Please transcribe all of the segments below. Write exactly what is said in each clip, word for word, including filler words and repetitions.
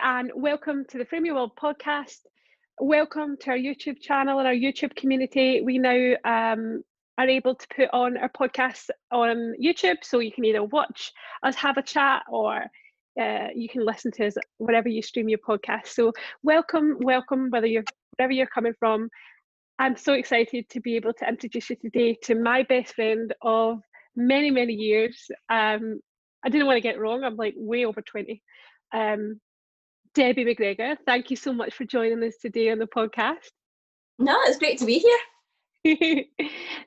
Hi, and welcome to the Frame Your World podcast. Welcome to our YouTube channel and our YouTube community. We now um, are able to put on our podcasts on YouTube, so you can either watch us have a chat or uh, you can listen to us wherever you stream your podcast. So welcome, welcome, whether you're wherever you're coming from. I'm so excited to be able to introduce you today to my best friend of many, many years. Um, I didn't want to get wrong, I'm like way over twenty. Um, Debbie McGregor, thank you so much for joining us today on the podcast. No, it's great to be here.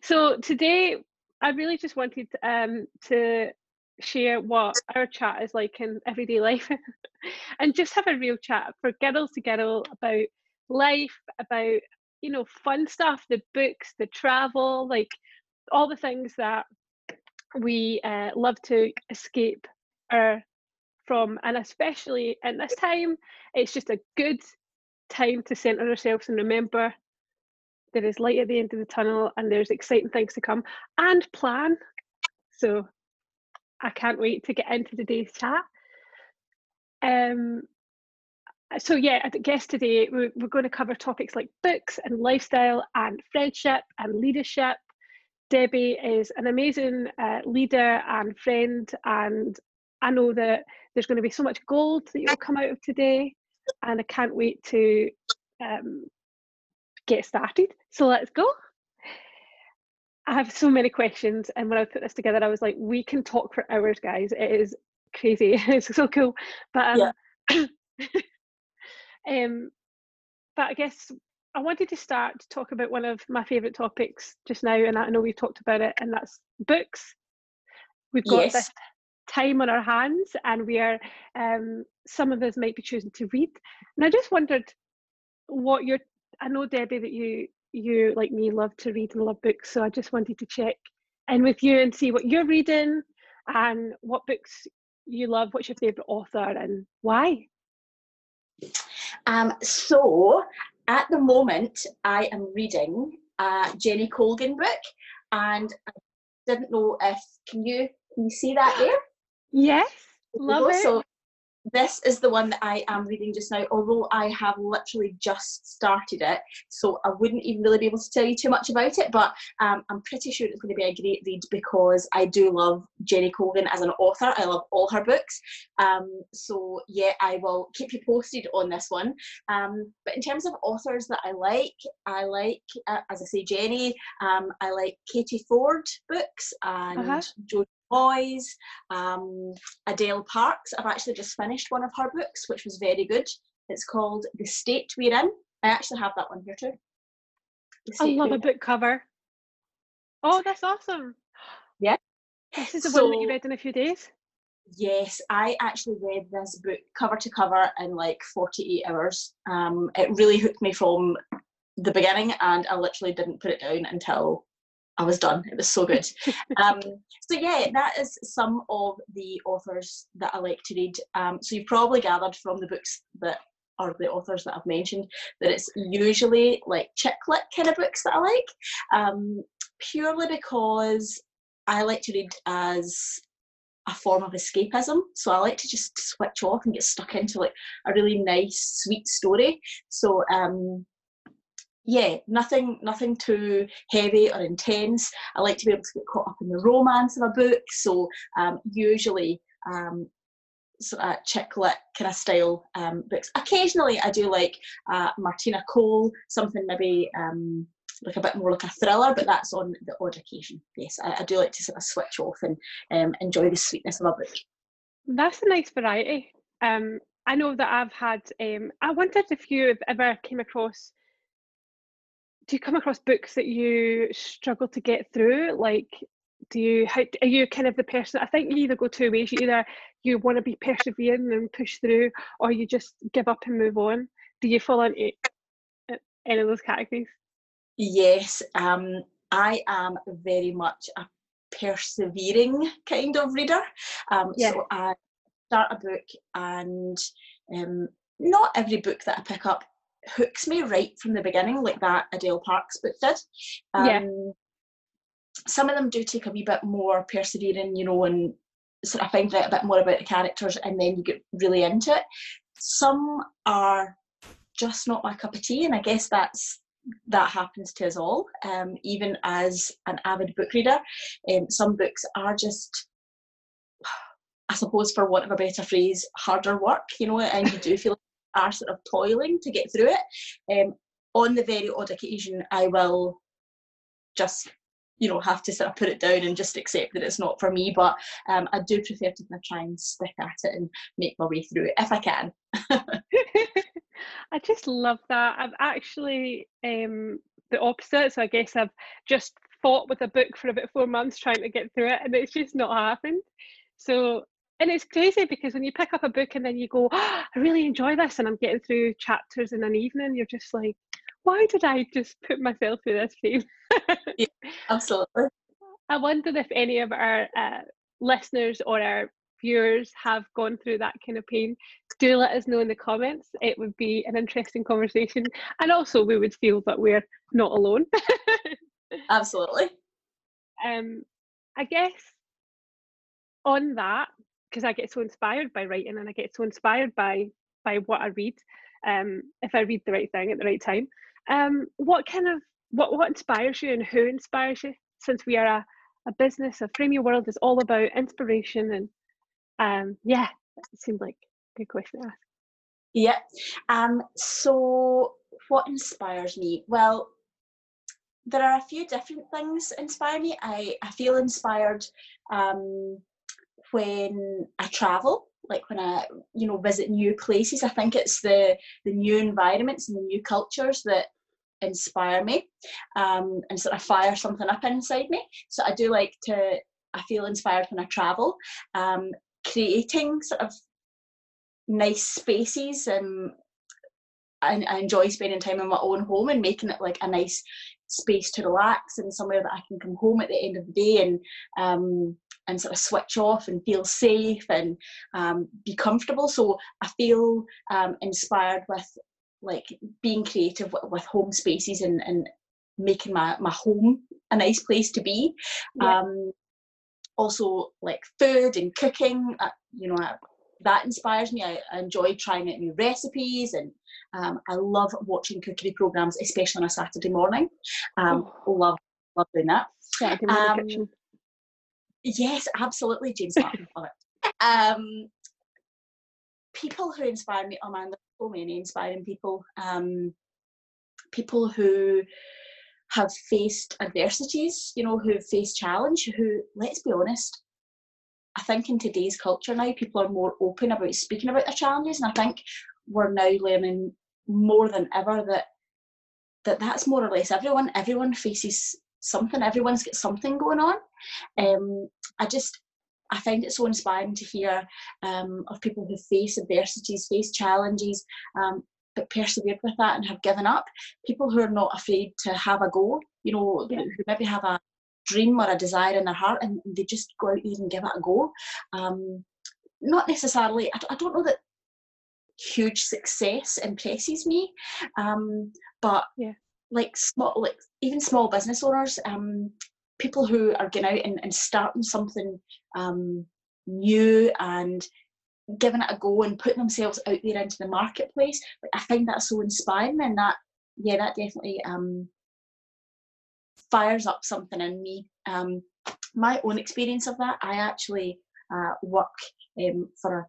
So today, I really just wanted um, to share what our chat is like in everyday life and just have a real chat for girls to girl about life, about, you know, fun stuff, the books, the travel, like all the things that we uh, love to escape our from, and especially in this time, it's just a good time to centre ourselves and remember there is light at the end of the tunnel and there's exciting things to come and plan. So I can't wait to get into today's chat. Um, so yeah, I guess today we're, we're going to cover topics like books and lifestyle and friendship and leadership. Debbie is an amazing uh, leader and friend, and I know that there's going to be so much gold that you'll come out of today, and I can't wait to um, get started. So let's go. I have so many questions, and when I put this together, I was like, we can talk for hours, guys. It is crazy. It's so cool. But um, yeah. um, but I guess I wanted to start to talk about one of my favourite topics just now, and I know we've talked about it, and that's books. We've got yes. this time on our hands, and we are um some of us might be choosing to read, and I just wondered what your I know Debbie that you you like me love to read and love books, so I just wanted to check in with you and see what you're reading and what books you love, what's your favorite author and why. Um so at the moment I am reading a Jenny Colgan book, and I didn't know if can you can you see that there? Yes, love it. So this is the one that I am reading just now, although I have literally just started it, so I wouldn't even really be able to tell you too much about it, but um, I'm pretty sure it's going to be a great read because I do love Jenny Colgan as an author. I love all her books. Um, so yeah, I will keep you posted on this one. Um, but in terms of authors that I like, I like, uh, as I say, Jenny, um, I like Katie Ford books and uh-huh. Joe. Boys, um, Adele Parks. I've actually just finished one of her books, which was very good. It's called The State We're In. I actually have that one here too. I love a book cover. Oh, that's awesome. Yeah. This is the so, one that you read in a few days? Yes, I actually read this book cover to cover in like forty-eight hours. Um, it really hooked me from the beginning, and I literally didn't put it down until I was done. It was so good. Um, so yeah, that is some of the authors that I like to read. Um, so you've probably gathered from the books that are the authors that I've mentioned that it's usually like chick lit kind of books that I like, um, purely because I like to read as a form of escapism. So I like to just switch off and get stuck into like a really nice, sweet story. So um, yeah, nothing nothing too heavy or intense. I like to be able to get caught up in the romance of a book, so um, usually um, sort of chick lit kind of style um, books. Occasionally I do like uh, Martina Cole, something maybe um, like a bit more like a thriller, but that's on the odd occasion. Yes, I, I do like to sort of switch off and um, enjoy the sweetness of a book. That's a nice variety. Um, I know that I've had, um, I wondered if you ever came across Do you come across books that you struggle to get through? Like, do you, how, are you kind of the person, I think you either go two ways, you either you want to be persevering and push through, or you just give up and move on. Do you fall into any of those categories? Yes, um, I am very much a persevering kind of reader. Um, yeah. So I start a book, and um, not every book that I pick up hooks me right from the beginning, like that Adele Parks book did. Um, yeah. Some of them do take a wee bit more persevering, you know, and sort of find out a bit more about the characters, and then you get really into it. Some are just not my cup of tea, and I guess that's that happens to us all, um, even as an avid book reader. Um, some books are just, I suppose, for want of a better phrase, harder work, you know, and you do feel like you are sort of toiling to get through it. Um, on the very odd occasion, I will just, you know, have to sort of put it down and just accept that it's not for me, but um, I do prefer to kind of try and stick at it and make my way through it if I can. I just love that. I've actually um, the opposite, so I guess I've just fought with a book for about four months trying to get through it, and it's just not happened. So, and it's crazy because when you pick up a book and then you go, oh, I really enjoy this, and I'm getting through chapters in an evening, you're just like, why did I just put myself through this game? Yeah, absolutely. I wonder if any of our uh, listeners or our viewers have gone through that kind of pain. Do let us know in the comments. It would be an interesting conversation. And also we would feel that we're not alone. Absolutely. Um, I guess on that, because I get so inspired by writing and I get so inspired by, by what I read, um, if I read the right thing at the right time. Um, what kind of, what, what inspires you and who inspires you? Since we are a, a business, a Frame Your World is all about inspiration and um, yeah, it seemed like a good question to ask. Yeah, um, so what inspires me? Well, there are a few different things inspire me. I, I feel inspired um, when I travel. Like when I, you know, visit new places, I think it's the the new environments and the new cultures that inspire me um, and sort of fire something up inside me. So I do like to, I feel inspired when I travel. Um, creating sort of nice spaces, and I, I enjoy spending time in my own home and making it like a nice space to relax and somewhere that I can come home at the end of the day and um, and sort of switch off and feel safe and um, be comfortable. So I feel um, inspired with like being creative with, with home spaces and, and making my, my home a nice place to be. Yeah. Um, also like food and cooking, uh, you know, I, that inspires me. I, I enjoy trying out new recipes and um, I love watching cookery programmes, especially on a Saturday morning. Um, oh. Love, love doing that. Saturday morning um, kitchen. Yes, absolutely, James Martin. Um, people who inspire me, oh man, there's so many inspiring people. Um, people who have faced adversities, you know, who faced challenge, who, let's be honest, I think in today's culture now, people are more open about speaking about their challenges, and I think we're now learning more than ever that, that that's more or less everyone. Everyone faces something, everyone's got something going on. Um, I just, I find it so inspiring to hear um, of people who face adversities, face challenges, um, but persevered with that and have given up. People who are not afraid to have a go, you know, yeah. Who maybe have a dream or a desire in their heart and they just go out there and give it a go. Um, not necessarily, I, I don't know that huge success impresses me, um, but yeah. Like small, like even small business owners, um, people who are going out and, and starting something um, new and giving it a go and putting themselves out there into the marketplace. Like, I find that so inspiring, and that, yeah, that definitely um, fires up something in me. Um, my own experience of that, I actually uh, work um, for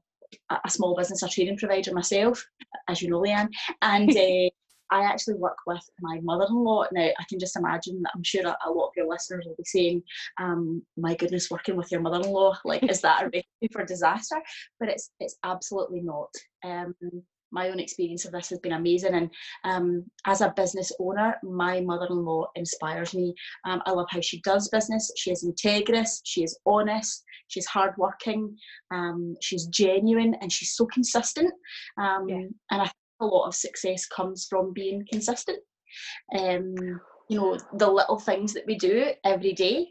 a, a small business, a training provider myself, as you know, Leanne, and. Uh, I actually work with my mother-in-law. Now, I can just imagine that I'm sure a, a lot of your listeners will be saying, um, my goodness, working with your mother-in-law, like, is that a recipe for disaster? But it's it's absolutely not. Um, my own experience of this has been amazing. And um, as a business owner, my mother-in-law inspires me. Um, I love how she does business. She is integrous. She is honest. She's hardworking. Um, she's genuine. And she's so consistent. Um, yeah. And I a lot of success comes from being consistent. Um, you know, the little things that we do every day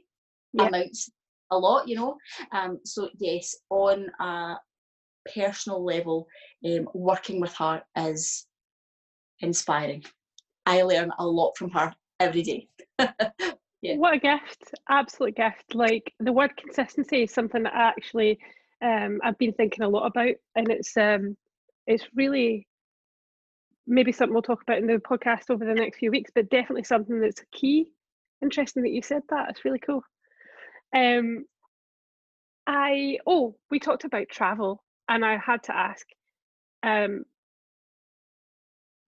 yeah. amounts a lot, you know. Um, so yes, on a personal level, um, working with her is inspiring. I learn a lot from her every day. Yeah. What a gift, absolute gift. Like the word consistency is something that I actually um, I've been thinking a lot about, and it's um, it's really maybe something we'll talk about in the podcast over the next few weeks, but definitely something that's key. Interesting that you said that. It's really cool. Um, I oh, we talked about travel, and I had to ask, um,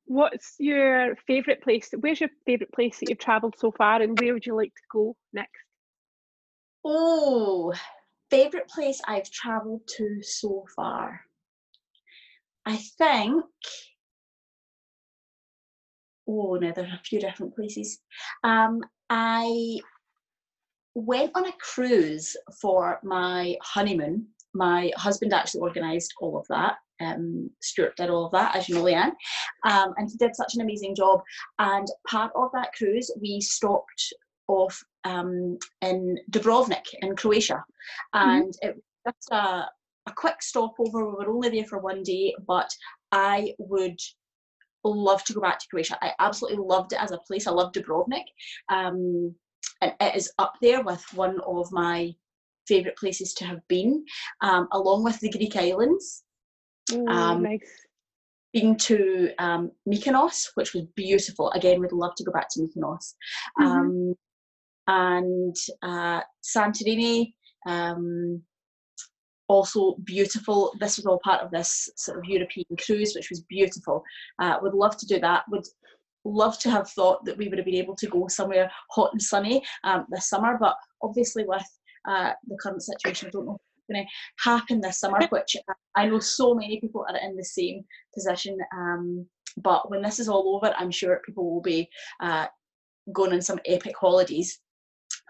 what's your favourite place? Where's your favourite place that you've travelled so far, and where would you like to go next? Oh, favourite place I've travelled to so far. I think. Oh, no, there are a few different places. Um, I went on a cruise for my honeymoon. My husband actually organised all of that. Um, Stuart did all of that, as you know, Leanne. Um, and he did such an amazing job. And part of that cruise, we stopped off um, in Dubrovnik in Croatia. And mm-hmm. it was just a, a quick stopover. We were only there for one day, but I would... love to go back to Croatia. I absolutely loved it as a place. I love Dubrovnik. Um, and it is up there with one of my favourite places to have been, um, along with the Greek islands. Mm, um, nice. Been to um, Mykonos, which was beautiful. Again, would love to go back to Mykonos. Mm-hmm. Um, and uh, Santorini, um, also beautiful. This was all part of this sort of European cruise, which was beautiful. Uh, would love to do that. Would love to have thought that we would have been able to go somewhere hot and sunny um, this summer, but obviously with uh, the current situation, I don't know if it's going to happen this summer, which I know so many people are in the same position. Um, but when this is all over, I'm sure people will be uh, going on some epic holidays.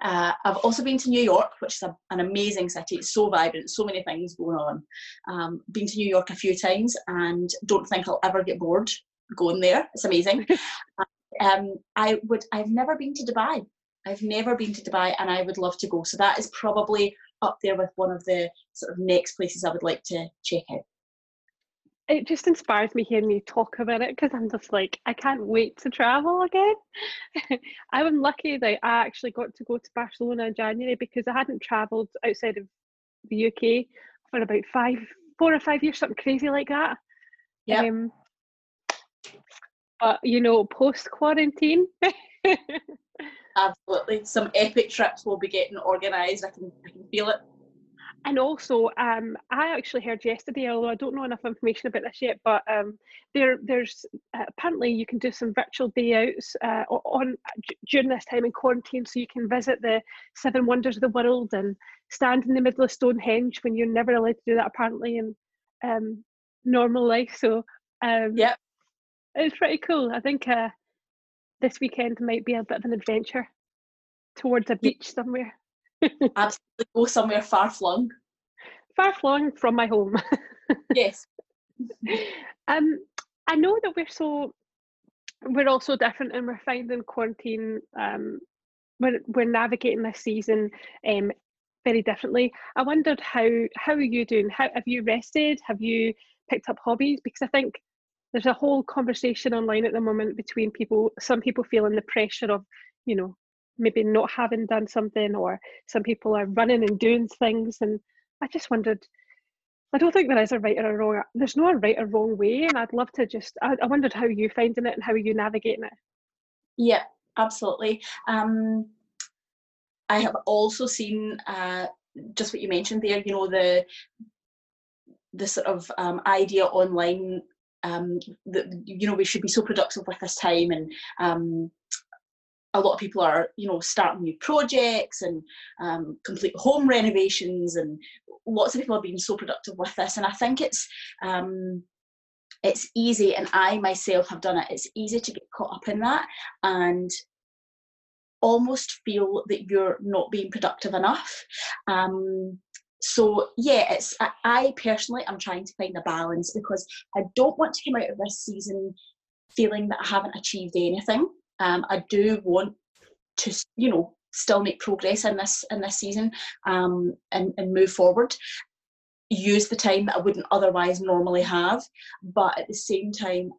Uh, I've also been to New York, which is a, an amazing city. It's so vibrant, so many things going on. Um, been to New York a few times and don't think I'll ever get bored going there. It's amazing. um, I would, I've never been to Dubai. I've never been to Dubai and I would love to go. So that is probably up there with one of the sort of next places I would like to check out. It just inspires me hearing you talk about it because I'm just like, I can't wait to travel again. I was lucky that I actually got to go to Barcelona in January because I hadn't travelled outside of the U K for about five, four or five years, something crazy like that. Yeah. Um, but, you know, post-quarantine. Absolutely. Some epic trips will be getting organised. I can, I can feel it. And also, um, I actually heard yesterday, although I don't know enough information about this yet, but um, there, there's uh, apparently you can do some virtual day outs uh, on during this time in quarantine, so you can visit the Seven Wonders of the World and stand in the middle of Stonehenge when you're never allowed to do that apparently in um, normal life. So um, yeah, it's pretty cool. I think uh, this weekend might be a bit of an adventure towards a beach somewhere. Absolutely, go somewhere far flung. Far flung from my home. Yes. Um, I know that we're so we're all so different, and we're finding quarantine. Um, we're we're navigating this season um very differently. I wondered how how are you doing? How have you rested? Have you picked up hobbies? Because I think there's a whole conversation online at the moment between people. Some people feeling the pressure of, you know, maybe not having done something, or some people are running and doing things. And I just wondered, I don't think there is a right or a wrong, there's no right or wrong way. And I'd love to just, I, I wondered how you're finding it and how are you navigating it? Yeah, absolutely. Um, I have also seen uh, just what you mentioned there, you know, the, the sort of um, idea online um, that, you know, we should be so productive with this time, and um, a lot of people are, you know, starting new projects and um, complete home renovations, and lots of people have been so productive with this. And I think it's um, it's easy, and I myself have done it. It's easy to get caught up in that and almost feel that you're not being productive enough. Um, so yeah, it's I, I personally am trying to find a balance, because I don't want to come out of this season feeling that I haven't achieved anything. Um, I do want to, you know, still make progress in this in this season um, and, and move forward, use the time that I wouldn't otherwise normally have. But at the same time,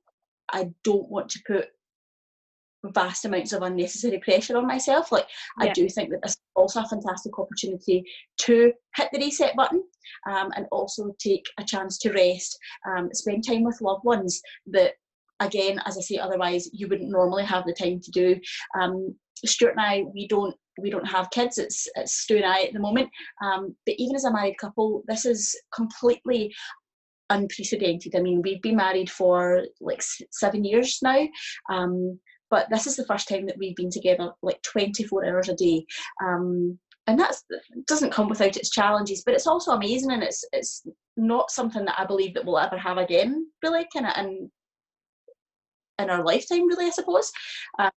I don't want to put vast amounts of unnecessary pressure on myself. Like, yeah. I do think that this is also a fantastic opportunity to hit the reset button, um, and also take a chance to rest, um, spend time with loved ones that, again, as I say, otherwise you wouldn't normally have the time to do. Um, Stuart and I, we don't we don't have kids. It's, it's Stu and I at the moment. Um, but even as a married couple, this is completely unprecedented. I mean, we've been married for like seven years now. Um, but this is the first time that we've been together like twenty-four hours a day. Um, and that doesn't come without its challenges, but it's also amazing, and it's it's not something that I believe that we'll ever have again, really, kind of in, in our lifetime, really, I suppose. Um,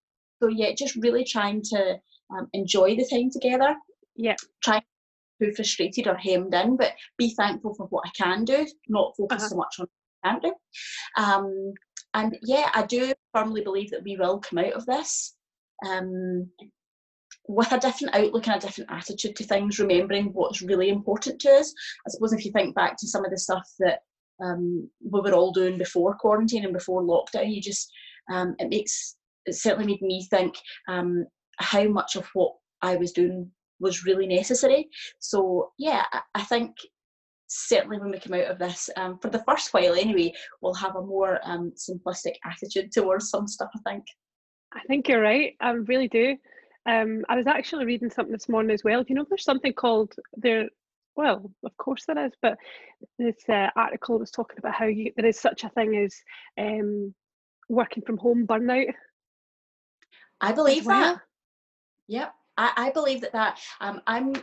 so yeah, just really trying to um, enjoy the time together. Yeah. Trying to be frustrated or hemmed in, but be thankful for what I can do, not focus uh-huh. so much on what I can't do. Um, And yeah, I do firmly believe that we will come out of this um, with a different outlook and a different attitude to things, remembering what's really important to us. I suppose if you think back to some of the stuff that um, we were all doing before quarantine and before lockdown, you just, um, it makes, it certainly made me think um, how much of what I was doing was really necessary. So yeah, I, I think, certainly when we come out of this, um, for the first while anyway, we'll have a more um, simplistic attitude towards some stuff, I think. I think you're right, I really do. Um, I was actually reading something this morning as well. Do you know there's something called, there? well, of course there is, but this uh, article was talking about how you, there is such a thing as um, working from home burnout. I believe well. that. Yep, I, I believe that that, um, I'm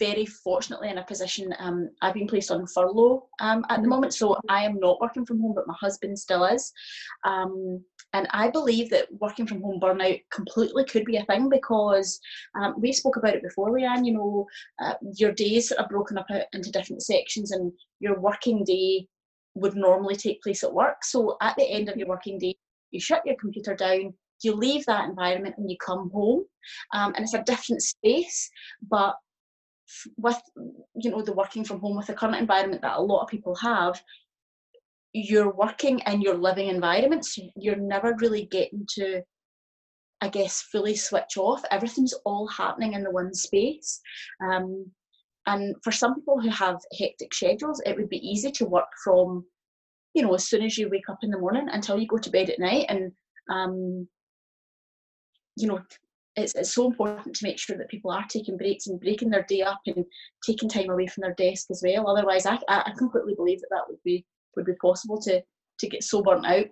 very fortunately in a position, um, I've been placed on furlough um, at the moment, so I am not working from home, but my husband still is. Um, and I believe that working from home burnout completely could be a thing, because um, we spoke about it before, Leanne, you know, uh, your days are broken up into different sections, and your working day would normally take place at work. So at the end of your working day, you shut your computer down, you leave that environment and you come home, um, and it's a different space. But with, you know, the working from home, with the current environment that a lot of people have, you're working in your living environment, so you're never really getting to, I guess, fully switch off. Everything's all happening in the one space, um, and for some people who have hectic schedules, it would be easy to work from, you know, as soon as you wake up in the morning until you go to bed at night. And um, you know, It's, it's so important to make sure that people are taking breaks and breaking their day up and taking time away from their desk as well. Otherwise, I, I completely believe that that would be would be possible to to get so burnt out.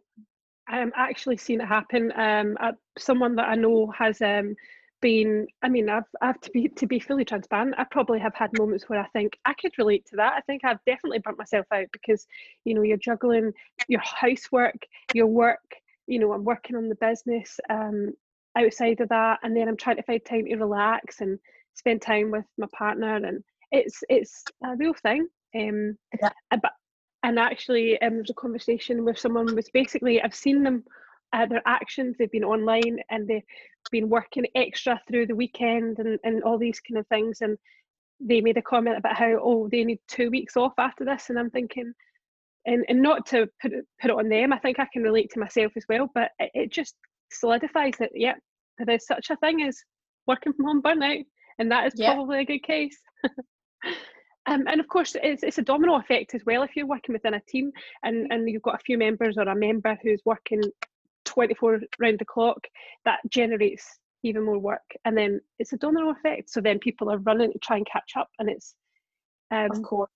I'm actually seeing it happen. Um, uh, someone that I know has um been. I mean, I've I've to be to be fully transparent, I probably have had moments where I think I could relate to that. I think I've definitely burnt myself out, because, you know, you're juggling your housework, your work. You know, I'm working on the business. Um, outside of that, and then I'm trying to find time to relax and spend time with my partner, and it's it's a real thing. Um yeah. But and actually um, there's a conversation with someone who's basically, I've seen them, uh, their actions, they've been online and they've been working extra through the weekend and, and all these kind of things, and they made a comment about how, oh, they need two weeks off after this, and I'm thinking, and, and not to put it, put it on them, I think I can relate to myself as well, but it, it just solidifies that, yeah, there's such a thing as working from home burnout, and that is yeah. probably a good case. um, and of course it's, it's a domino effect as well. If you're working within a team and, and you've got a few members or a member who's working twenty-four round the clock, that generates even more work, and then it's a domino effect, so then people are running to try and catch up, and it's um, of course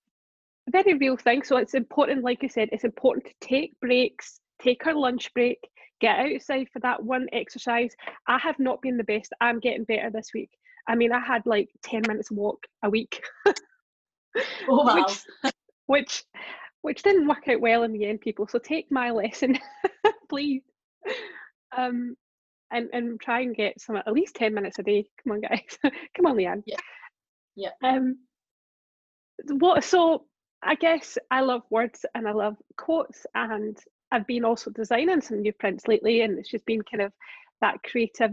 a very real thing. So it's important, like I said, it's important to take breaks, take our lunch break, get outside for that one exercise. I have not been the best. I'm getting better this week. I mean, I had like ten minutes walk a week. Oh, wow. which, which which didn't work out well in the end, people. So take my lesson, please. Um, and, and try and get some, at least ten minutes a day. Come on, guys. Come on, Leanne. Yeah. Yeah. Um, what, so I guess I love words and I love quotes, and I've been also designing some new prints lately, and it's just been kind of that creative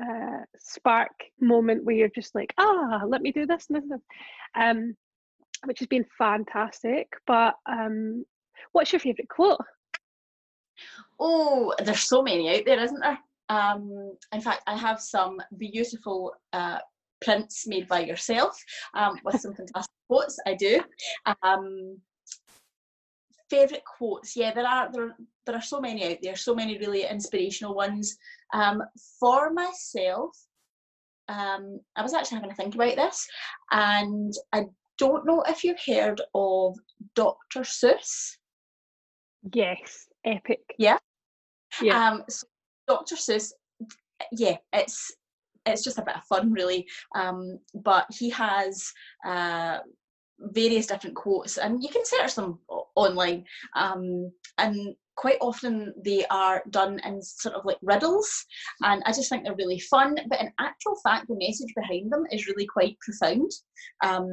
uh, spark moment where you're just like, ah, let me do this and this and this, um, which has been fantastic. But um, what's your favourite quote? Oh, there's so many out there, isn't there? Um, in fact, I have some beautiful uh, prints made by yourself um, with some fantastic quotes. I do. Um, Favourite quotes, yeah, there are there there are so many out there, so many really inspirational ones. Um, for myself, um, I was actually having a think about this, and I don't know if you've heard of Doctor Seuss. Yes, epic. Yeah, yeah. Um, so Doctor Seuss, yeah, it's it's just a bit of fun, really. Um, but he has uh. various different quotes, and you can search them online, um, and quite often they are done in sort of like riddles, and I just think they're really fun, but in actual fact the message behind them is really quite profound. Um,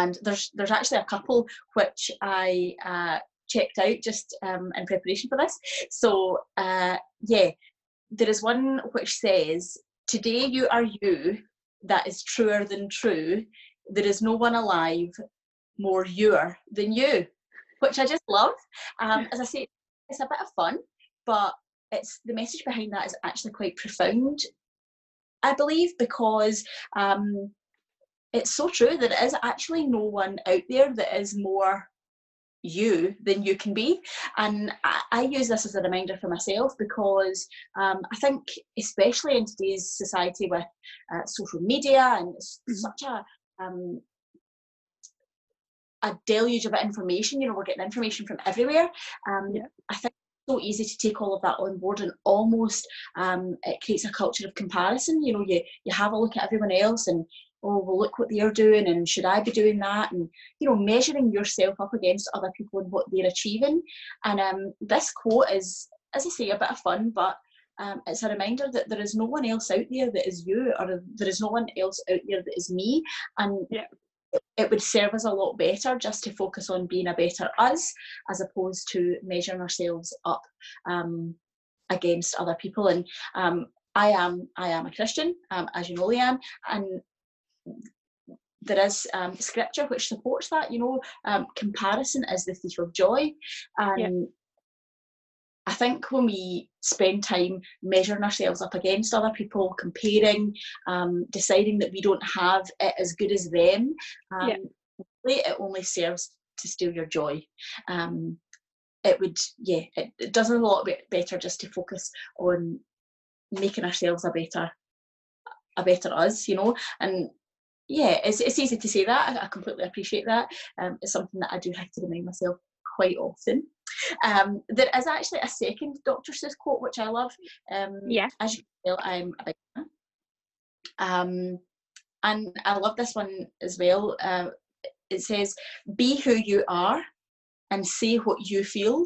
and there's there's actually a couple which I uh, checked out just um, in preparation for this. So uh, yeah, there is one which says, "Today you are you, that is truer than true. There is no one alive more you're than you," which I just love. Um, as I say, it's a bit of fun, but it's the message behind that is actually quite profound, I believe, because um, it's so true that there is actually no one out there that is more you than you can be. And I, I use this as a reminder for myself, because um, I think, especially in today's society with uh, social media and mm-hmm. such a Um, a deluge of information, you know, we're getting information from everywhere. Um, yeah. I think it's so easy to take all of that on board, and almost um, it creates a culture of comparison. You know, you you have a look at everyone else and, oh, well, look what they're doing, and should I be doing that? And, you know, measuring yourself up against other people and what they're achieving. And um, this quote is, as I say, a bit of fun, but Um, it's a reminder that there is no one else out there that is you, or there is no one else out there that is me, and yeah. it would serve us a lot better just to focus on being a better us, as opposed to measuring ourselves up um, against other people. And um, I am I am a Christian, um, as you know, Liam, and there is um, scripture which supports that, you know, um, comparison is the thief of joy. And yeah. I think when we spend time measuring ourselves up against other people, comparing, um, deciding that we don't have it as good as them, um, yeah. it only serves to steal your joy. Um, it would, yeah, it, it does a lot better just to focus on making ourselves a better, a better us, you know. And yeah, it's it's easy to say that. I, I completely appreciate that. Um, it's something that I do have to remind myself quite often. Um, there is actually a second Doctor Seuss quote which I love. Um, yeah. As you can tell, I'm a big fan. Um, and I love this one as well. Uh, it says, "Be who you are and say what you feel,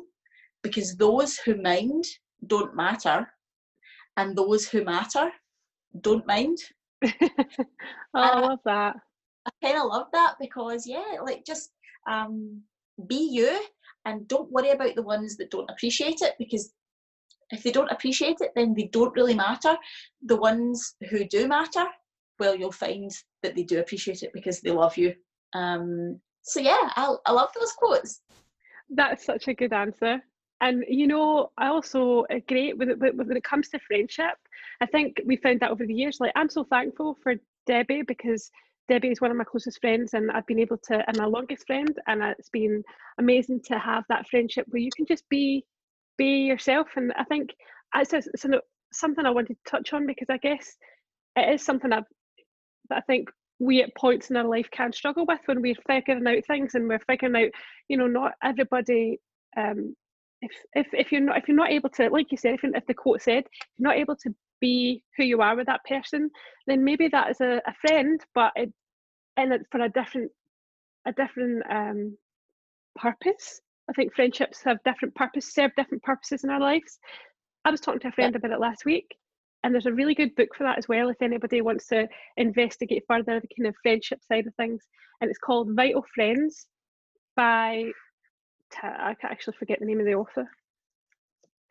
because those who mind don't matter, and those who matter don't mind." Oh, I love that. I, I kind of love that, because, yeah, like, just um, be you. And don't worry about the ones that don't appreciate it, because if they don't appreciate it, then they don't really matter. The ones who do matter, well, you'll find that they do appreciate it because they love you. Um, so yeah, I, I love those quotes. That's such a good answer. And, you know, I also agree with, with, when it comes to friendship. I think we found that over the years. Like, I'm so thankful for Debbie, because Debbie is one of my closest friends, and I've been able to, and my longest friend, and it's been amazing to have that friendship where you can just be be yourself. And I think it's, a, it's a, something I wanted to touch on, because I guess it is something I've, that I think we at points in our life can struggle with when we're figuring out things, and we're figuring out, you know, not everybody, um, if, if, if you're not if you're not able to, like you said, if, if the quote said, if you're not able to be who you are with that person, then maybe that is a, a friend, but it and it's for a different a different um purpose. I think friendships have different purposes, serve different purposes in our lives. I was talking to a friend about it last week, and there's a really good book for that as well, if anybody wants to investigate further the kind of friendship side of things, and it's called Vital Friends by I can't actually forget the name of the author.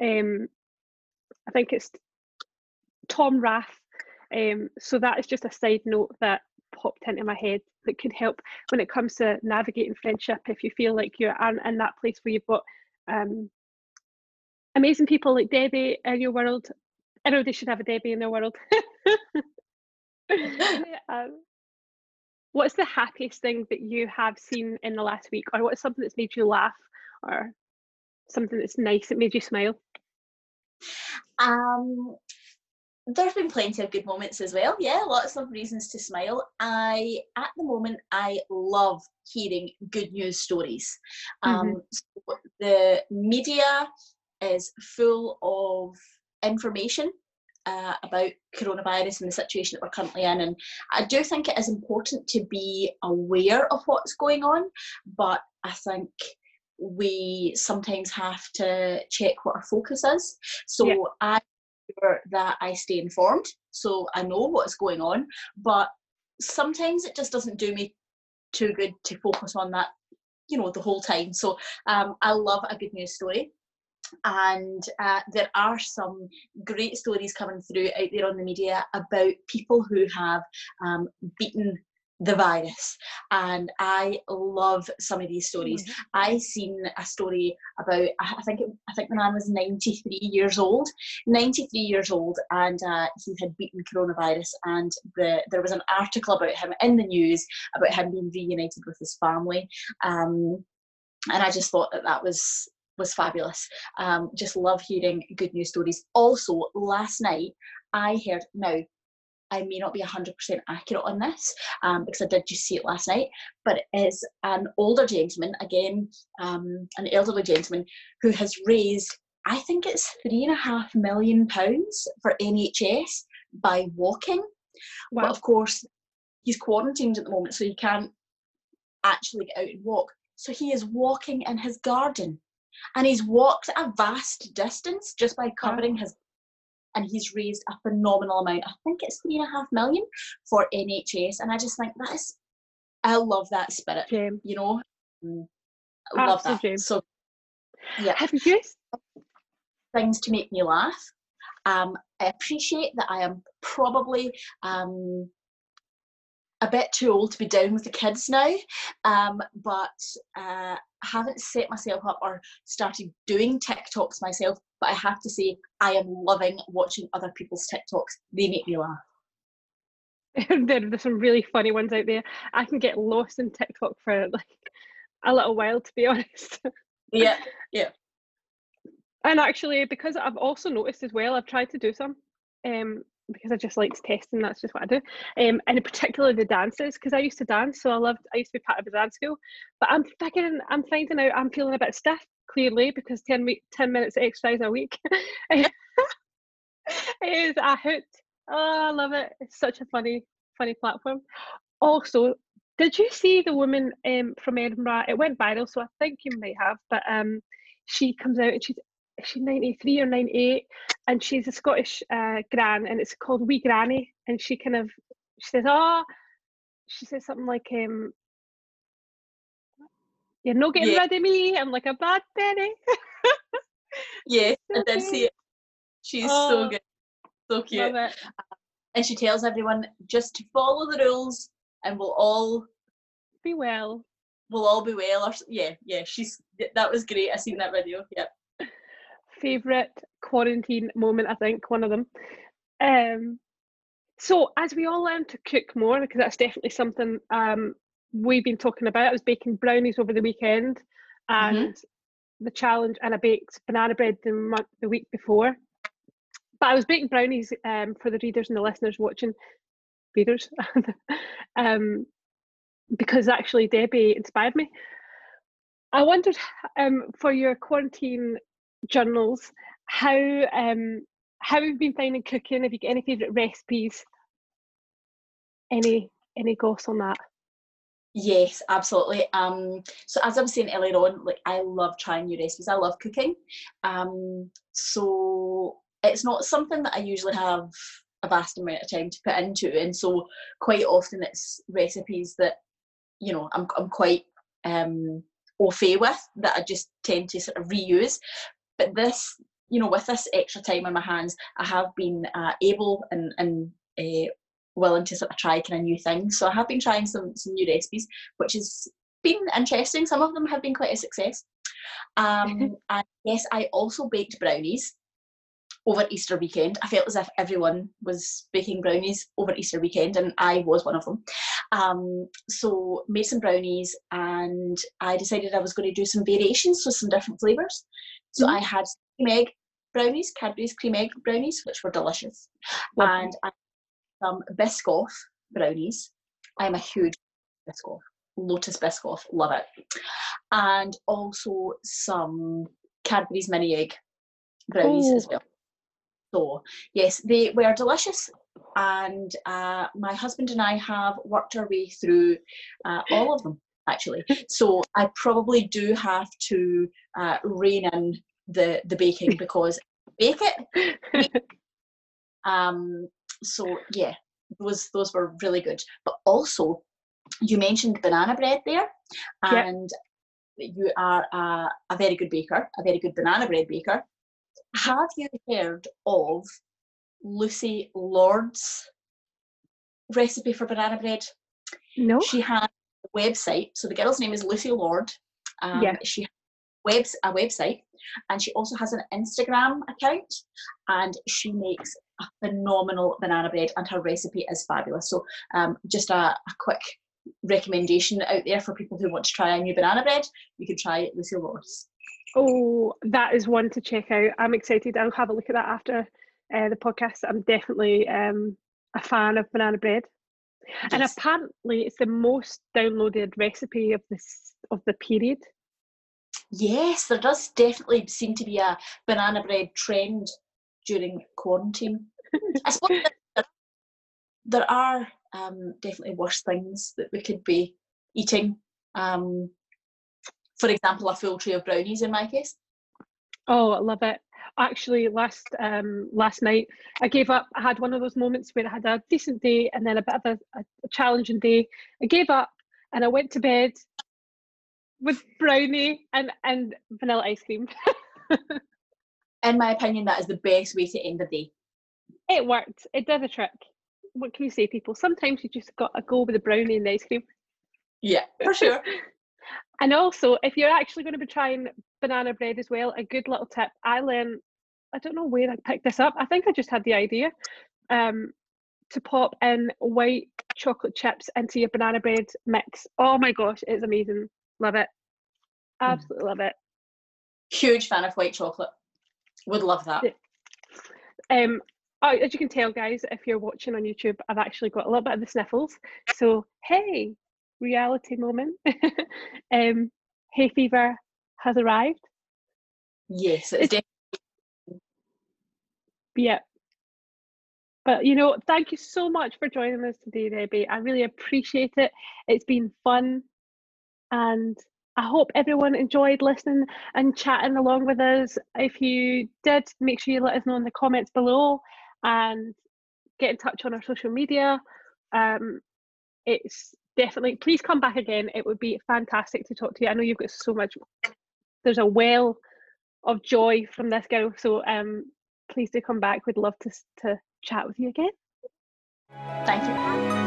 um I think it's Tom Rath. Um so that is just a side note that popped into my head that could help when it comes to navigating friendship, if you feel like you aren't in that place where you've got um amazing people like Debbie in your world, Everybody should have a Debbie in their world. um, what's the happiest thing that you have seen in the last week, or what's something that's made you laugh, or something that's nice that made you smile? Um, there's been plenty of good moments as well. Yeah, lots of reasons to smile. I, at the moment, I love hearing good news stories. Mm-hmm. Um, so the media is full of information uh, about coronavirus and the situation that we're currently in, and I do think it is important to be aware of what's going on, but I think we sometimes have to check what our focus is. So yeah. I sure that I stay informed, so I know what's going on, but sometimes it just doesn't do me too good to focus on that, you know, the whole time. So um, I love a good news story. And uh, there are some great stories coming through out there on the media about people who have um, beaten the virus, and I love some of these stories. Mm-hmm. I seen a story about, I think it, I think the man was ninety-three years old, and uh, he had beaten coronavirus, and the, there was an article about him in the news about him being reunited with his family, um, and I just thought that that was was fabulous. Um, just love hearing good news stories. Also, last night I heard, now I may not be one hundred percent accurate on this um, because I did just see it last night, but it is an older gentleman, again, um, an elderly gentleman who has raised, I think it's three and a half million pounds for N H S by walking. Wow. But of course, he's quarantined at the moment, so he can't actually get out and walk. So he is walking in his garden. And he's walked a vast distance just by covering his, and he's raised a phenomenal amount. I think it's three and a half million for N H S. And I just think that is, I love that spirit, James. You know, I love Absolute that. James. So, yeah. Have you? Things to make me laugh. Um, I appreciate that I am probably um, a bit too old to be down with the kids now, um, but uh, I haven't set myself up or started doing TikToks myself, but I have to say I am loving watching other people's TikToks. They make me laugh. There's some really funny ones out there. I can get lost in TikTok for like a little while, to be honest. Yeah, yeah. And actually, because I've also noticed as well, I've tried to do some um, because I just like to test, and that's just what I do. Um, and in particular the dances, because I used to dance, so I loved, I used to be part of a dance school, but I'm figuring, I'm finding out I'm feeling a bit stiff, clearly, because ten, week, ten minutes of exercise a week it is a hoot. Oh, I love it. It's such a funny, funny platform. Also, did you see the woman um, from Edinburgh? It went viral, so I think you might have, but um, she comes out and she's she's ninety-three or ninety-eight, and she's a Scottish uh, gran, and it's called Wee Granny, and she kind of, she says, oh, she says something like, um, you're not getting yeah. rid of me, I'm like a bad penny. Yeah, I did see it. She's oh, so good, so cute. Love it. And she tells everyone just to follow the rules and we'll all be well. We'll all be well. Or, yeah, yeah, she's, that was great. I seen that video, yeah. Favourite quarantine moment, I think, one of them. Um, so as we all learn to cook more, because that's definitely something um, we've been talking about. I was baking brownies over the weekend, and mm-hmm. the challenge, and I baked banana bread the, month, the week before. But I was baking brownies um, for the readers and the listeners watching, readers, um, because actually Debbie inspired me. I wondered um, for your quarantine journals, how um how have you been finding cooking? Have you got any favorite recipes, any any goss on that? Yes, absolutely. Um so as I was saying earlier on, like I love trying new recipes, I love cooking, um so it's not something that I usually have a vast amount of time to put into, and so quite often it's recipes that, you know, I'm, I'm quite um au fait with, that I just tend to sort of reuse. But this, you know, with this extra time on my hands, I have been uh, able and, and uh, willing to sort of try kind of new things. So I have been trying some, some new recipes, which has been interesting. Some of them have been quite a success. Um, and yes, I also baked brownies over Easter weekend. I felt as if everyone was baking brownies over Easter weekend, and I was one of them. Um, so made some brownies, and I decided I was going to do some variations, so some different flavours. So mm-hmm. I had cream egg brownies, Cadbury's cream egg brownies, which were delicious. Lovely. And I had some Biscoff brownies. I'm a huge Biscoff, Lotus Biscoff, love it. And also some Cadbury's mini egg brownies Ooh. as well. So yes, they were delicious, and uh, my husband and I have worked our way through uh, all of them actually. So I probably do have to uh, rein in the, the baking, because bake it. Bake it. Um, so yeah, those those were really good. But also, you mentioned banana bread there, and yep. you are a, a very good baker, a very good banana bread baker. Have you heard of Lucy Lord's recipe for banana bread? No. She has a website. So the girl's name is Lucy Lord. Um, yeah. She has webs a website, and she also has an Instagram account, and she makes a phenomenal banana bread, and her recipe is fabulous. So um, just a, a quick recommendation out there for people who want to try a new banana bread. You can try Lucy Lord's. Oh, that is one to check out. I'm excited. I'll have a look at that after uh, the podcast. I'm definitely um, a fan of banana bread. Yes. And apparently it's the most downloaded recipe of this of the period. Yes, there does definitely seem to be a banana bread trend during quarantine. I suppose that there are um, definitely worse things that we could be eating. Um, for example, a full tray of brownies in my case. Oh, I love it. Actually, last um, last night I gave up. I had one of those moments where I had a decent day and then a bit of a, a challenging day. I gave up and I went to bed with brownie and, and vanilla ice cream. In my opinion, that is the best way to end the day. It worked. It did the trick. What can you say, people? Sometimes you just got to go with the brownie and the ice cream. Yeah, for sure. And also, if you're actually going to be trying banana bread as well, a good little tip. I learned, I don't know where I picked this up. I think I just had the idea um, to pop in white chocolate chips into your banana bread mix. Oh my gosh, it's amazing. Love it. Absolutely love it. Huge fan of white chocolate. Would love that. Um, oh, as you can tell, guys, if you're watching on YouTube, I've actually got a little bit of the sniffles. So, hey. Reality moment. um, hay fever has arrived. Yes, it's, it's definitely. Yeah. But you know, thank you so much for joining us today, Debbie. I really appreciate it. It's been fun, and I hope everyone enjoyed listening and chatting along with us. If you did, make sure you let us know in the comments below, and get in touch on our social media. Um, it's Definitely, please come back again. It would be fantastic to talk to you. I know you've got so much. There's a well of joy from this girl. So um, please do come back. We'd love to, to chat with you again. Thank you.